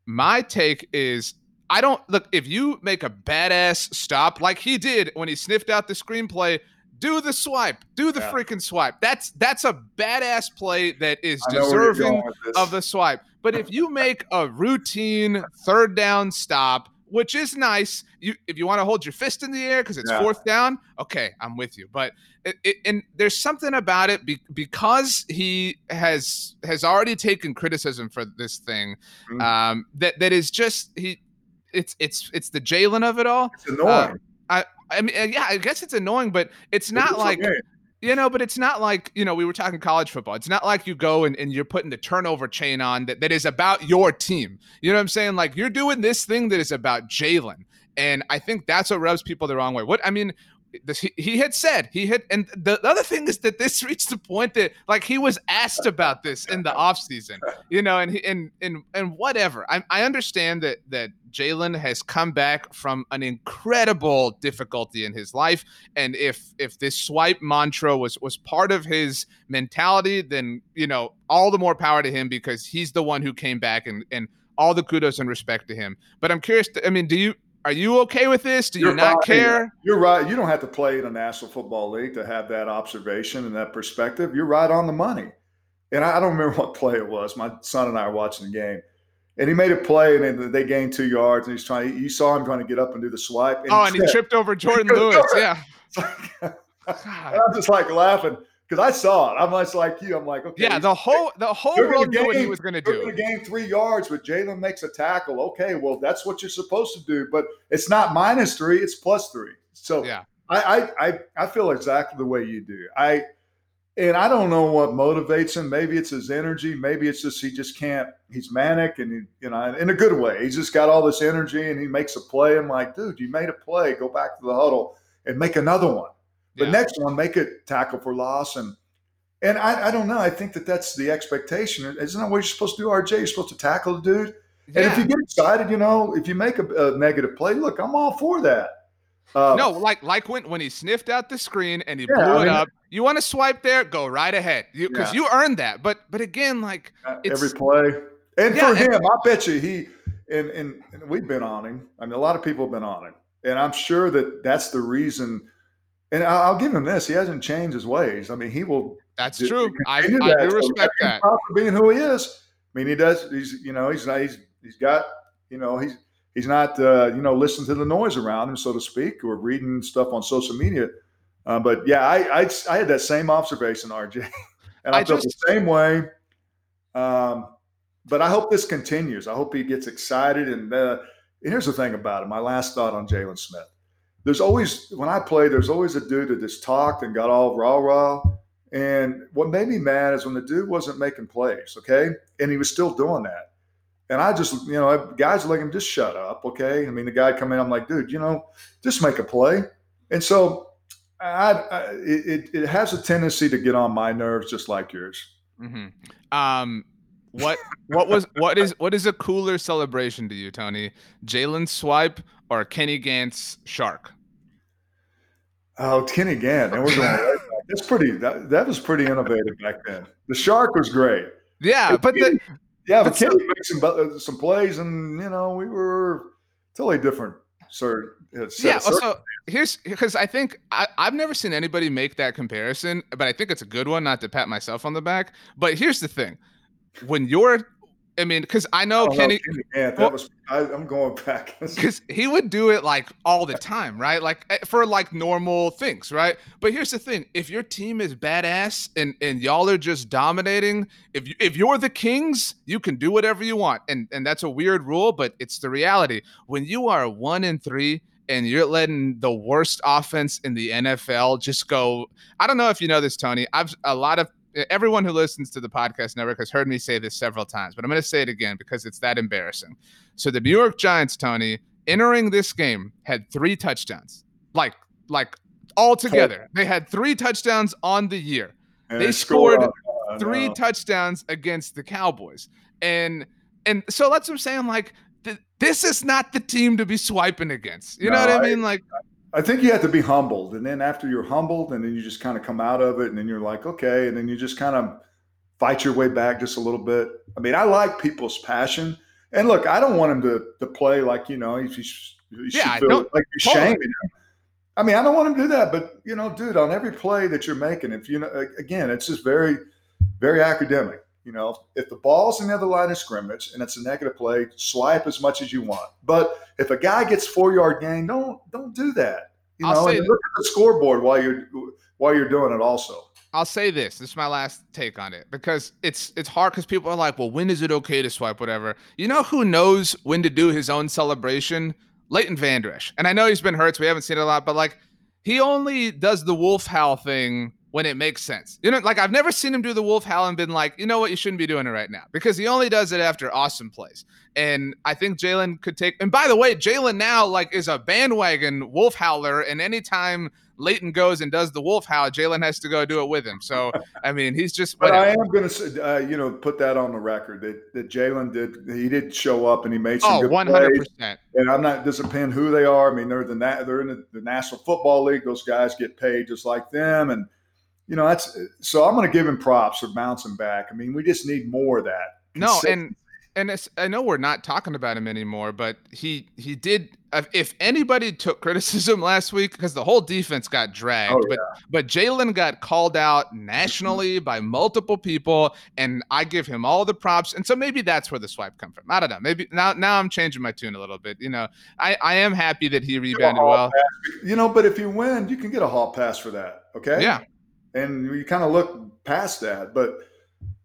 My take is, I don't look, if you make a badass stop like he did when he sniffed out the screenplay, do the swipe, do the yeah. freaking swipe. That's that's a badass play that is deserving of the swipe. But if you make a routine third down stop, which is nice, you if you want to hold your fist in the air because it's yeah. fourth down, okay, I'm with you. But it, it, and there's something about it be, because he has has already taken criticism for this thing mm-hmm. um, that that is just he. It's it's it's the Jalen of it all. It's annoying. Uh, I I mean, yeah, I guess it's annoying, but it's not it's like, okay. you know, but it's not like, you know, we were talking college football. It's not like you go and, and you're putting the turnover chain on that, that is about your team. You know what I'm saying? Like, you're doing this thing that is about Jalen. And I think that's what rubs people the wrong way. What I mean, this, he, he had said he had. And the, the other thing is that this reached the point that, like, he was asked about this in the offseason, you know, and he, and, and, and whatever. I, I understand that that. Jalen has come back from an incredible difficulty in his life. And if if this swipe mantra was was part of his mentality, then, you know, all the more power to him, because he's the one who came back, and, and all the kudos and respect to him. But I'm curious, to, I mean, do you are you okay with this? Do you You're not fine. care? You're right. You don't have to play in a National Football League to have that observation and that perspective. You're right on the money. And I, I don't remember what play it was. My son and I were watching the game. And he made a play, and they gained two yards. And he's trying. You saw him trying to get up and do the swipe. And oh, and tripped. he tripped over Jordan Lewis. Over. Yeah. And I'm just like laughing because I saw it. I'm just like you. I'm like, okay. Yeah, the whole the whole world gain, knew what he was going to do. You're going to gain three yards, but Jalen makes a tackle. Okay, well, that's what you're supposed to do. But it's not minus three; it's plus three. So yeah. I, I I feel exactly the way you do. I. And I don't know what motivates him. Maybe it's his energy. Maybe it's just he just can't. He's manic, and he, you know, in a good way. He's just got all this energy, and he makes a play. I'm like, dude, you made a play. Go back to the huddle and make another one. The yeah. next one, make a tackle for loss. And and I, I don't know. I think that that's the expectation. Isn't that what you're supposed to do, R J? You're supposed to tackle the dude. Yeah. And if you get excited, you know, if you make a, a negative play, look, I'm all for that. Uh, no, like like when, when he sniffed out the screen and he yeah, blew it I mean, up. You want to swipe there? Go right ahead, because you, yeah. you earned that. But but again, like it's, every play, and yeah, for him, every, I bet you he and, and and we've been on him. I mean, a lot of people have been on him, and I'm sure that that's the reason. And I'll give him this: he hasn't changed his ways. I mean, he will. That's d- true. I, that. I do respect so, that for being who he is. I mean, he does. He's you know he's not, he's he's got you know he's. He's not, uh, you know, listening to the noise around him, so to speak, or reading stuff on social media. Uh, but, yeah, I, I I had that same observation, R J, and I, I felt just, the same way. Um, but I hope this continues. I hope he gets excited. And, uh, and here's the thing about it, my last thought on Jalen Smith. There's always – when I play, there's always a dude that just talked and got all rah-rah. And what made me mad is when the dude wasn't making plays, okay, and he was still doing that. And I just, you know, guys are like him, just shut up, okay? I mean, the guy come in, I'm like, dude, you know, just make a play. And so I, I it, it has a tendency to get on my nerves just like yours. Mm-hmm. Um, what what was what is what is a cooler celebration to you, Tony? Jalen's swipe or Kenny Gant's shark? Oh, Kenny Gant. That was a, that's pretty. That, that was pretty innovative back then. The shark was great. Yeah, it, but the – Yeah, but Kenny made some some plays, and you know we were totally different. Sir, yeah. Also, here's because I think I, I've never seen anybody make that comparison, but I think it's a good one. Not to pat myself on the back, but here's the thing: when you're, I mean, because I know oh, Kenny. No, Kenny yeah, that well, was. I, I'm going back because he would do it like all the time, right? Like for like normal things, right? But here's the thing: if your team is badass and and y'all are just dominating, if you, if you're the Kings, you can do whatever you want, and and that's a weird rule, but it's the reality. When you are one and three and you're letting the worst offense in the N F L just go, I don't know if you know this, Tony. I've a lot of everyone who listens to the podcast network has heard me say this several times, but I'm going to say it again because it's that embarrassing. So the New York Giants, Tony, entering this game had three touchdowns, like, like all together. They had three touchdowns on the year. And they scored uh, three no. touchdowns against the Cowboys. And, and so that's what I'm saying. Like, th- this is not the team to be swiping against. You no, know what I mean? Like, I think you have to be humbled. And then after you're humbled, and then you just kind of come out of it, and then you're like, okay. And then you just kind of fight your way back just a little bit. I mean, I like people's passion. And look, I don't want him to to play like, you know, if you, you yeah, should feel like you're totally. shaming him. I mean, I don't want him to do that. But, you know, dude, on every play that you're making, if you know, again, it's just very, very academic. You know, if the ball's in the other line of scrimmage and it's a negative play, swipe as much as you want. But if a guy gets four yard gain, don't don't do that. You I'll know, and look at the scoreboard while you're while you're doing it. Also, I'll say this: this is my last take on it, because it's it's hard, because people are like, well, when is it okay to swipe? Whatever. You know who knows when to do his own celebration? Leighton Vander Esch. And I know he's been hurt, so we haven't seen it a lot. But like, he only does the wolf howl thing when it makes sense. You know, like, I've never seen him do the wolf howl and been like, you know what, you shouldn't be doing it right now, because he only does it after awesome plays. And I think Jalen could take, and by the way, Jalen now like is a bandwagon wolf howler, and anytime Leighton goes and does the wolf howl, Jalen has to go do it with him. So, I mean, he's just, but whatever. I am going to, uh, you know, put that on the record that, that Jalen did, he did show up and he made some oh, good one hundred percent plays. And I'm not disappointing who they are. I mean, they're the, they're in the, the National Football League. Those guys get paid just like them. And, you know, that's so I'm going to give him props for bouncing back. I mean, we just need more of that. No, and and it's, I know we're not talking about him anymore, but he he did. If anybody took criticism last week, because the whole defense got dragged, oh, yeah. but but Jalen got called out nationally by multiple people, and I give him all the props. And so maybe that's where the swipe come from. I don't know. Maybe now now I'm changing my tune a little bit. You know, I, I am happy that he rebounded well. Pass. You know, but if you win, you can get a hall pass for that. Okay. Yeah. And you kind of look past that, but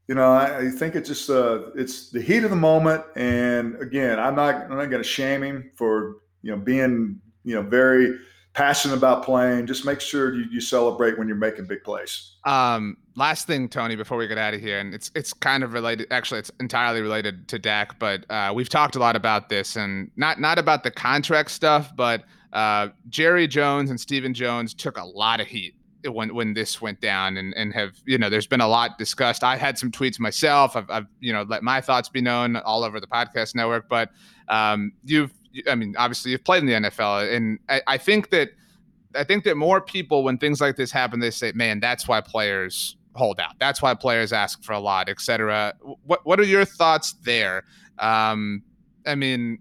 you know, I, I think it's just uh, it's the heat of the moment. And again, I'm not I'm not going to shame him for you know being you know very passionate about playing. Just make sure you, you celebrate when you're making big plays. Um, last thing, Tony, before we get out of here, and it's it's kind of related. Actually, it's entirely related to Dak, but uh, we've talked a lot about this, and not not about the contract stuff, but uh, Jerry Jones and Stephen Jones took a lot of heat when when this went down, and, and have, you know, there's been a lot discussed. I had some tweets myself. I've, I've, you know, let my thoughts be known all over the podcast network, but um, you've, I mean, obviously you've played in the N F L, and I, I think that, I think that more people, when things like this happen, they say, man, that's why players hold out. That's why players ask for a lot, et cetera. What, what are your thoughts there? Um, I mean,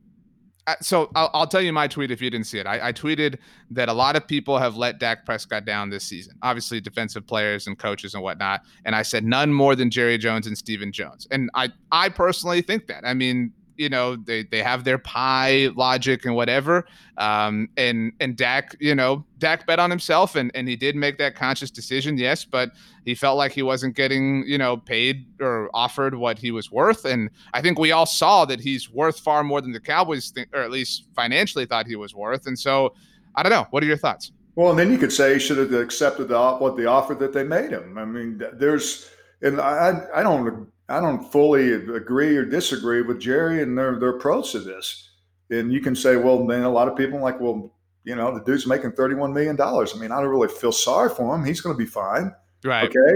So I'll, I'll tell you my tweet if you didn't see it. I, I tweeted that a lot of people have let Dak Prescott down this season, obviously defensive players and coaches and whatnot. And I said none more than Jerry Jones and Stephen Jones. And I, I personally think that. I mean, you know, they, they have their pie logic and whatever. Um, and and Dak, you know, Dak bet on himself, and, and he did make that conscious decision, yes, but he felt like he wasn't getting, you know, paid or offered what he was worth. And I think we all saw that he's worth far more than the Cowboys think, or at least financially thought he was worth. And so, I don't know. What are your thoughts? Well, and then you could say he should have accepted the, what the offer that they made him. I mean, there's, and I I don't I don't fully agree or disagree with Jerry and their, their approach to this. And you can say, well, then a lot of people are like, well, you know, the dude's making thirty-one million dollars. I mean, I don't really feel sorry for him. He's going to be fine. Right. Okay.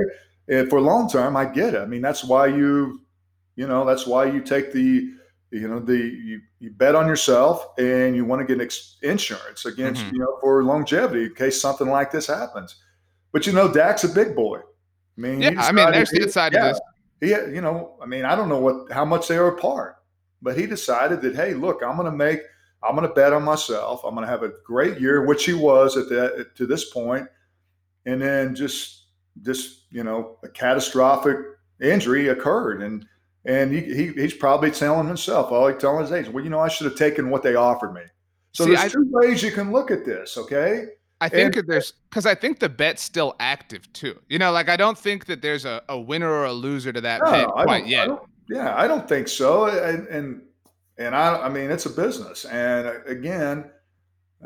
And for long term, I get it. I mean, that's why you, you know, that's why you take the, you know, the, you, you bet on yourself, and you want to get ex- insurance against, mm-hmm. you know, for longevity in case something like this happens. But, you know, Dak's a big boy. I mean, yeah, decided, I mean, there's the side yeah, of this. He, you know, I mean, I don't know what how much they are apart, but he decided that, hey, look, I'm going to make, I'm going to bet on myself. I'm going to have a great year, which he was at the, to this point, and then just, just you know, a catastrophic injury occurred, and and he, he he's probably telling himself, all he's telling his agent, well, you know, I should have taken what they offered me. So See, there's I, two ways you can look at this, okay? I think and, there's because I think the bet's still active too. You know, like I don't think that there's a, a winner or a loser to that no, bet quite yet. I yeah, I don't think so. And and, and I, I mean, it's a business. And again,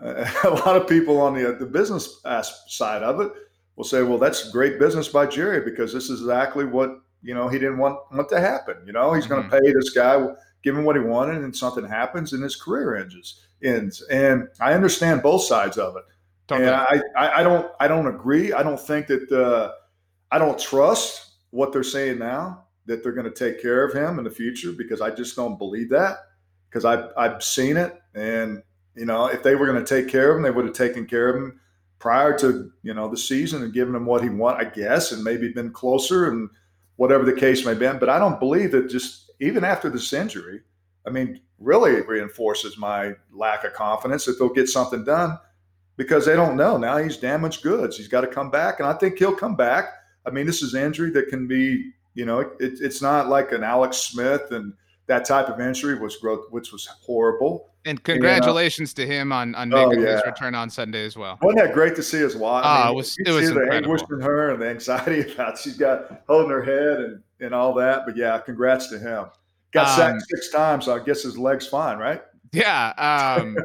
uh, a lot of people on the the business side of it will say, well, that's great business by Jerry, because this is exactly what, you know, he didn't want, want to happen. You know, he's mm-hmm. going to pay this guy, give him what he wanted, and something happens and his career ends. ends. And I understand both sides of it. Totally. And I, I, I don't I don't agree. I don't think that uh, I don't trust what they're saying now, that they're going to take care of him in the future, because I just don't believe that, because I've, I've seen it. And, you know, if they were going to take care of him, they would have taken care of him prior to, you know, the season and given him what he want, I guess, and maybe been closer and whatever the case may be. But I don't believe that just even after this injury, I mean, really it reinforces my lack of confidence that they'll get something done, because they don't know. Now he's damaged goods. He's got to come back, and I think he'll come back. I mean, this is an injury that can be, you know, it, it's not like an Alex Smith and that type of injury, which, which was horrible. And congratulations you know? to him on, on making oh, yeah. his return on Sunday as well. Wasn't that great to see his wife? Oh, I mean, it was, it was incredible. The anguish in her and the anxiety about she's got holding her head and, and all that. But, yeah, congrats to him. Got um, sacked six times, so I guess his leg's fine, right? Yeah. Um,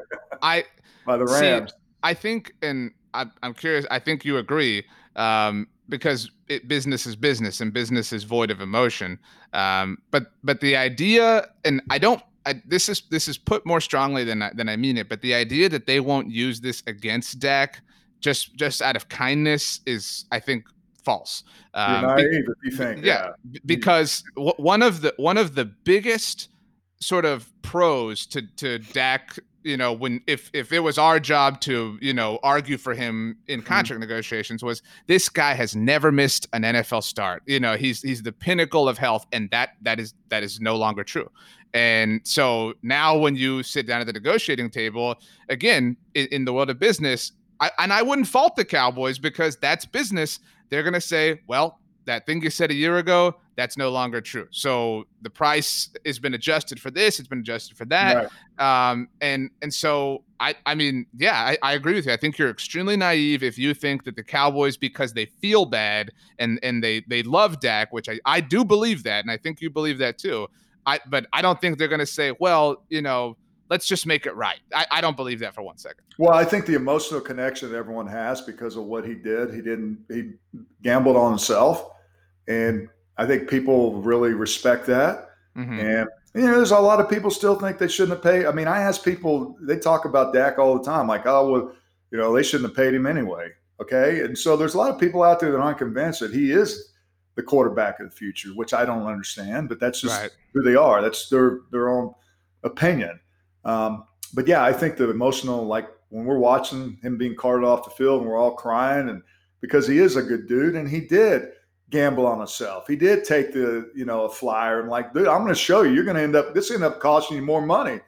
I By the Rams. See, I think, and I, I'm curious, I think you agree, um, because it, business is business, and business is void of emotion. Um, but but the idea, and I don't, I, this is this is put more strongly than I, than I mean it, but the idea that they won't use this against Dak just just out of kindness is, I think, false. Um, You're naive, be, if you think, yeah, yeah. because w- one of the one of the biggest sort of pros to to Dak. You know, when if if it was our job to, you know, argue for him in contract mm-hmm. negotiations, was this guy has never missed an N F L start. You know, he's he's the pinnacle of health, and that that is that is no longer true. And so now when you sit down at the negotiating table, again, in, in the world of business, I, and I wouldn't fault the Cowboys, because that's business. They're going to say, well, that thing you said a year ago, that's no longer true. So the price has been adjusted for this. It's been adjusted for that. Right. Um, and and so, I, I mean, yeah, I, I agree with you. I think you're extremely naive if you think that the Cowboys, because they feel bad and, and they, they love Dak, which I, I do believe that, and I think you believe that too. I But I don't think they're going to say, well, you know, let's just make it right. I, I don't believe that for one second. Well, I think the emotional connection that everyone has because of what he did, he didn't, he gambled on himself. And I think people really respect that. Mm-hmm. And, you know, there's a lot of people still think they shouldn't have paid. I mean, I ask people, they talk about Dak all the time, like, oh, well, you know, they shouldn't have paid him anyway. Okay. And so there's a lot of people out there that aren't convinced that he is the quarterback of the future, which I don't understand, but that's just right. who they are. That's their, their own opinion. Um, but yeah, I think the emotional, like when we're watching him being carted off the field and we're all crying, and because he is a good dude and he did gamble on himself. He did take the, you know, a flyer and like, dude, I'm going to show you, you're going to end up, this end up costing you more money.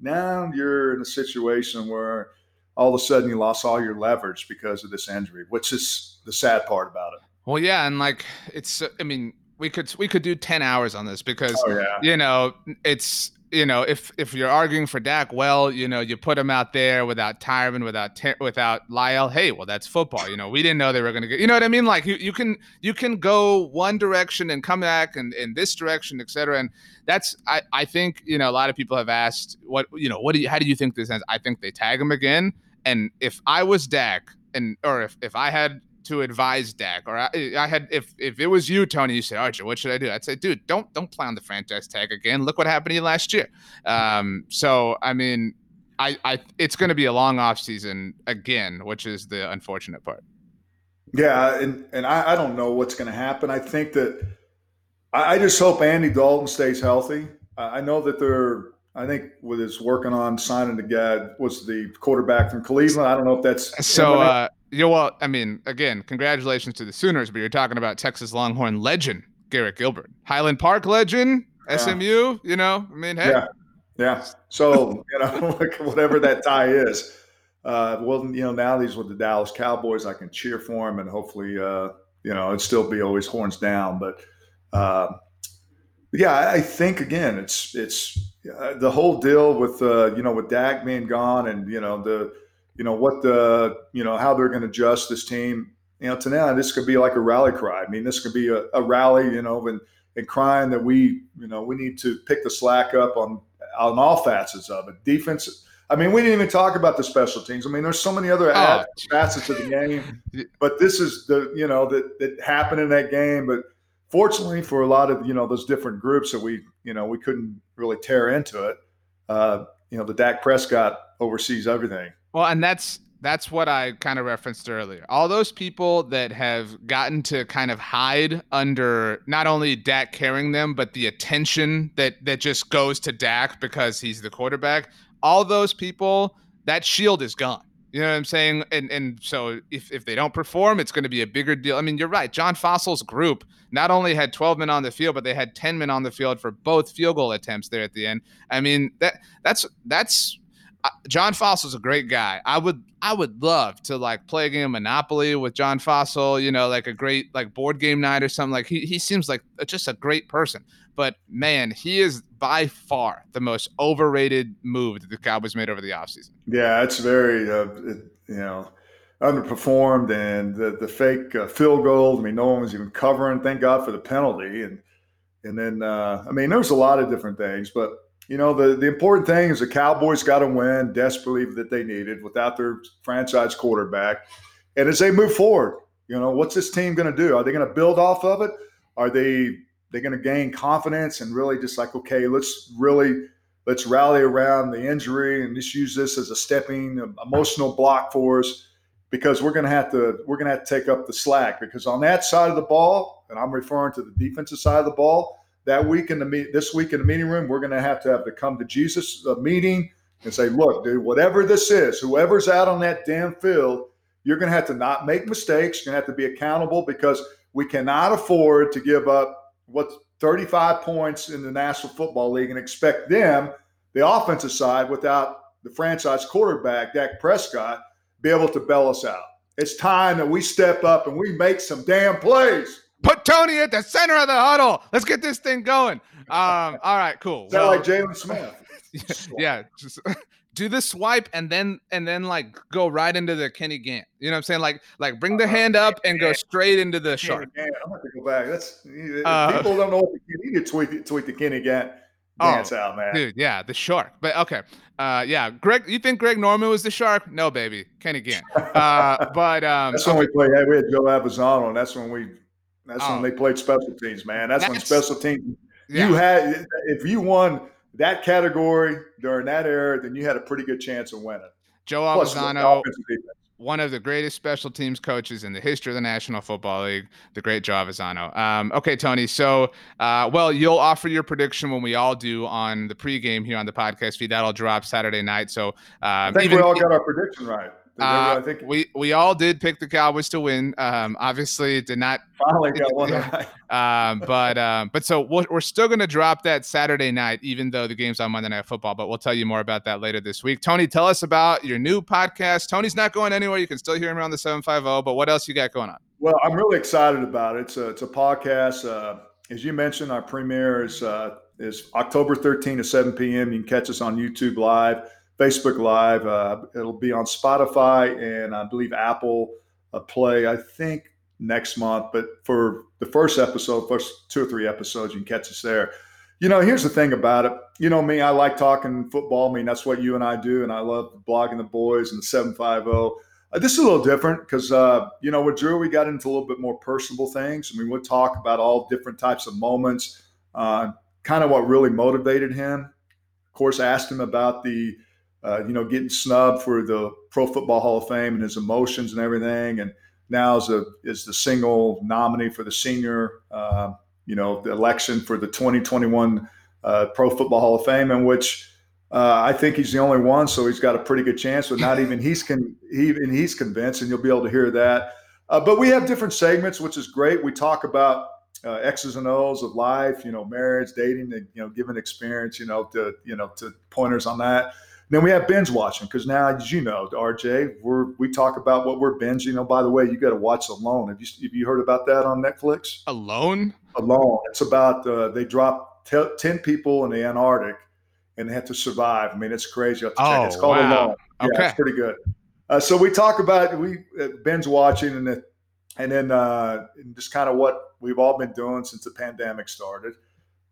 Now you're in a situation where all of a sudden you lost all your leverage because of this injury, which is the sad part about it. Well, yeah. And like, it's, I mean, we could, we could do ten hours on this because, oh, yeah. you know, it's, you know, if, if you're arguing for Dak, well, you know, you put him out there without Tyron, without, ter- without Lyle. Hey, well, that's football. You know, we didn't know they were going to get, you know what I mean? Like you, you can, you can go one direction and come back and in this direction, et cetera. And that's, I, I think, you know, a lot of people have asked what, you know, what do you, how do you think this ends? I think they tag him again. And if I was Dak and, or if, if I had to advise Dak, or I, I had, if if it was you, Tony, you say, Archer, what should I do? I'd say, dude, don't don't play on the franchise tag again. Look what happened to you last year. Um, so I mean, I, I it's going to be a long off season again, which is the unfortunate part. Yeah, and and I, I don't know what's going to happen. I think that I, I just hope Andy Dalton stays healthy. Uh, I know that they're. I think with his working on signing the guy was the quarterback from Cleveland. I don't know if that's so. Uh, yeah, well, I mean, again, congratulations to the Sooners, but you're talking about Texas Longhorn legend Garrett Gilbert, Highland Park legend, yeah. S M U. You know, I mean, hey, yeah, yeah. So you know, whatever that tie is. Uh, well, you know, now he's with the Dallas Cowboys. I can cheer for him, and hopefully, uh, you know, it'd still be always horns down. But uh, yeah, I think again, it's it's. Uh, the whole deal with, uh, you know, with Dak being gone and, you know, the, you know, what the, you know, how they're going to adjust this team, you know, to now, this could be like a rally cry. I mean, this could be a, a rally, you know, and, and crying that we, you know, we need to pick the slack up on, on all facets of it. Defense. I mean, we didn't even talk about the special teams. I mean, there's so many other oh. facets of the game, but this is the, you know, that, that happened in that game. But fortunately for a lot of, you know, those different groups that we, you know, we couldn't really tear into it. Uh, you know, the Dak Prescott oversees everything. Well, and that's, that's what I kind of referenced earlier. All those people that have gotten to kind of hide under not only Dak carrying them, but the attention that, that just goes to Dak because he's the quarterback. All those people, that shield is gone. You know what I'm saying? And and so if, if they don't perform, it's going to be a bigger deal. I mean, you're right. John Fassel's group not only had twelve men on the field, but they had ten men on the field for both field goal attempts there at the end. I mean, that that's that's uh, John Fassel's a great guy. I would I would love to like play a game of Monopoly with John Fassel, you know, like a great like board game night or something. Like he he seems like just a great person. But man, he is by far the most overrated move that the Cowboys made over the offseason. Yeah, it's very, uh, it, you know, underperformed, and the the fake uh, field goal. I mean, no one was even covering. Thank God for the penalty. And and then, uh, I mean, there was a lot of different things. But, you know, the, the important thing is the Cowboys got to win desperately that they needed without their franchise quarterback. And as they move forward, you know, what's this team going to do? Are they going to build off of it? Are they – They're going to gain confidence and really just like, okay, let's really let's rally around the injury and just use this as a stepping emotional block for us, because we're going to have to we're going to have to take up the slack, because on that side of the ball, and I'm referring to the defensive side of the ball, that week in the this week in the meeting room, we're going to have to have to come to Jesus a meeting and say, look, dude, whatever this is, whoever's out on that damn field, you're going to have to not make mistakes. You're going to have to be accountable, because we cannot afford to give up what's thirty-five points in the National Football League and expect them, the offensive side, without the franchise quarterback, Dak Prescott, be able to bail us out. It's time that we step up and we make some damn plays. Put Tony at the center of the huddle. Let's get this thing going. Um, all right, cool. Is that well, like Jalen Smith? Yeah, just do the swipe and then and then like go right into the Kenny Gant. You know what I'm saying? Like like bring the hand up and go straight into the shark. I'm gonna go back. That's uh, people don't know what the you need to tweet tweet the Kenny Gant dance oh, out, man. Dude, yeah, the shark. But okay. Uh yeah. Greg, you think Greg Norman was the shark? No, baby. Kenny Gant. Uh but um that's when we played we had Joe Avizano, and that's when we that's oh, when they played special teams, man. That's, that's when special teams yeah. you had if you won that category during that era, then you had a pretty good chance of winning. Joe Avizano, one of the greatest special teams coaches in the history of the National Football League, the great Joe Avizano. Um, okay, Tony. So, uh, well, you'll offer your prediction when we all do on the pregame here on the podcast feed. That'll drop Saturday night. So, uh, I think even, we all got our prediction right. Uh, I think we, we all did pick the Cowboys to win. Um, obviously, did not finally got one right. um, but um, but so we'll, we're still going to drop that Saturday night, even though the game's on Monday Night Football. But we'll tell you more about that later this week. Tony, tell us about your new podcast. Tony's not going anywhere. You can still hear him on the seven fifty. But what else you got going on? Well, I'm really excited about it. It's a, it's a podcast. Uh, as you mentioned, our premiere is uh, is October thirteenth at seven p.m. You can catch us on YouTube Live, Facebook Live. Uh, it'll be on Spotify and I believe Apple uh, Play, I think, next month. But for the first episode, first two or three episodes, you can catch us there. You know, here's the thing about it. You know me, I like talking football. I mean, that's what you and I do. And I love blogging the boys and the seven fifty. Uh, this is a little different because, uh, you know, with Drew, we got into a little bit more personable things. I mean, we'll talk about all different types of moments, uh, kind of what really motivated him. Of course, I asked him about the Uh, you know, getting snubbed for the Pro Football Hall of Fame and his emotions and everything. And now is, a, is the single nominee for the senior, uh, you know, the election for the twenty twenty-one uh, Pro Football Hall of Fame, in which uh, I think he's the only one. So he's got a pretty good chance, but not even he's con- even he's convinced, and you'll be able to hear that. Uh, but we have different segments, which is great. We talk about uh, X's and O's of life, you know, marriage, dating, and, you know, giving experience, you know, to, you know, to pointers on that. Then we have binge watching, because now, as you know, R J, we we talk about what we're binging. Oh, by the way, you got to watch Alone. Have you have you heard about that on Netflix? Alone? Alone. It's about uh, they drop t- ten people in the Antarctic and they have to survive. I mean, it's crazy. You have to check. Oh, it's called wow. Alone. Yeah, okay. It's pretty good. Uh, so we talk about we uh, binge watching and, the, and then uh, just kind of what we've all been doing since the pandemic started.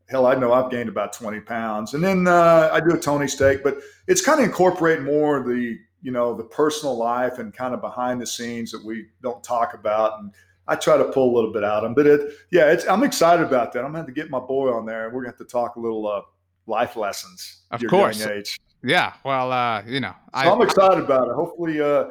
hell, I know I've gained about twenty pounds. And then uh, I do a Tony steak, but it's kind of incorporate more the, you know, the personal life and kind of behind the scenes that we don't talk about. And I try to pull a little bit out of them, but it, yeah, it's, I'm excited about that. I'm going to have to get my boy on there. We're going to have to talk a little uh, life lessons. Of course. Yeah. Well, uh, you know, so I, I'm excited about it. Hopefully uh,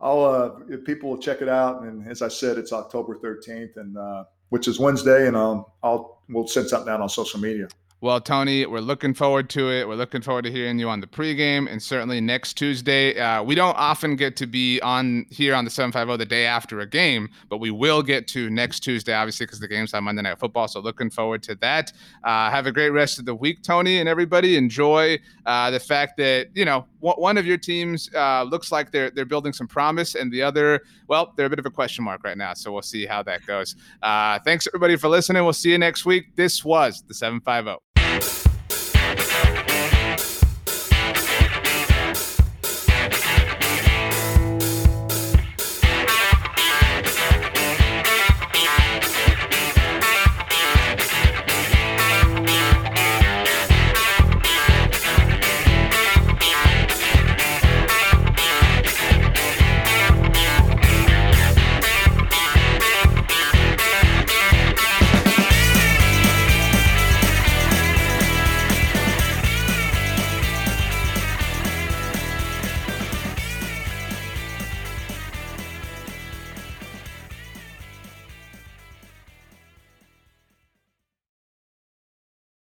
I'll, uh, people will check it out. And as I said, it's October thirteenth and uh, which is Wednesday. And um, I'll, we'll send something out on social media. Well, Tony, we're looking forward to it. We're looking forward to hearing you on the pregame and certainly next Tuesday. Uh, we don't often get to be on here on the seven fifty the day after a game, but we will get to next Tuesday, obviously, because the game's on Monday Night Football. So looking forward to that. Uh, have a great rest of the week, Tony, and everybody. Enjoy uh, the fact that, you know, w- one of your teams uh, looks like they're they're building some promise and the other, well, they're a bit of a question mark right now. So we'll see how that goes. Uh, thanks, everybody, for listening. We'll see you next week. This was the seven fifty.